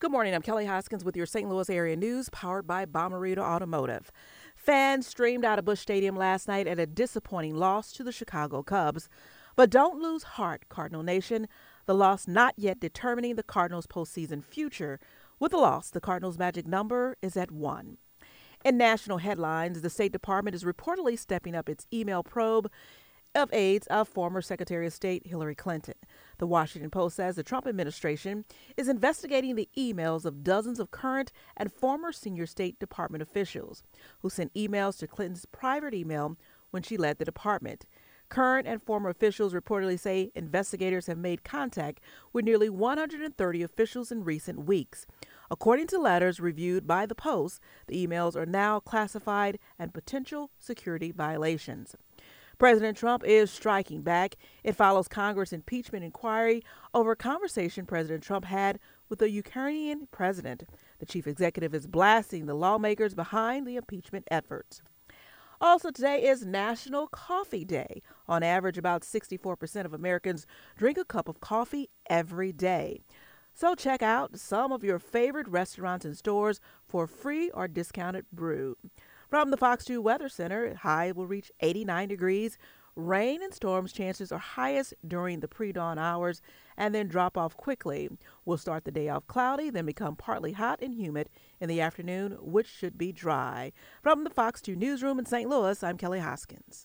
Good morning. I'm Kelly Hoskins with your St. Louis area news powered by Bommarito Automotive. Fans streamed out of Busch Stadium last night at a disappointing loss to the Chicago Cubs. But don't lose heart, Cardinal Nation. The loss not yet determining the Cardinals' postseason future. With the loss, the Cardinals' magic number is at 1. In national headlines, the State Department is reportedly stepping up its email probe of aides of former Secretary of State Hillary Clinton. The Washington Post says the Trump administration is investigating the emails of dozens of current and former senior State Department officials who sent emails to Clinton's private email when she led the department. Current and former officials reportedly say investigators have made contact with nearly 130 officials in recent weeks. According to letters reviewed by the Post, the emails are now classified and potential security violations. President Trump is striking back. It follows Congress' impeachment inquiry over a conversation President Trump had with the Ukrainian president. The chief executive is blasting the lawmakers behind the impeachment efforts. Also today is National Coffee Day. On average, about 64% of Americans drink a cup of coffee every day. So check out some of your favorite restaurants and stores for free or discounted brew. From the Fox 2 Weather Center, high will reach 89 degrees. Rain and storms chances are highest during the pre-dawn hours and then drop off quickly. We'll start the day off cloudy, then become partly hot and humid in the afternoon, which should be dry. From the Fox 2 newsroom in St. Louis, I'm Kelly Hoskins.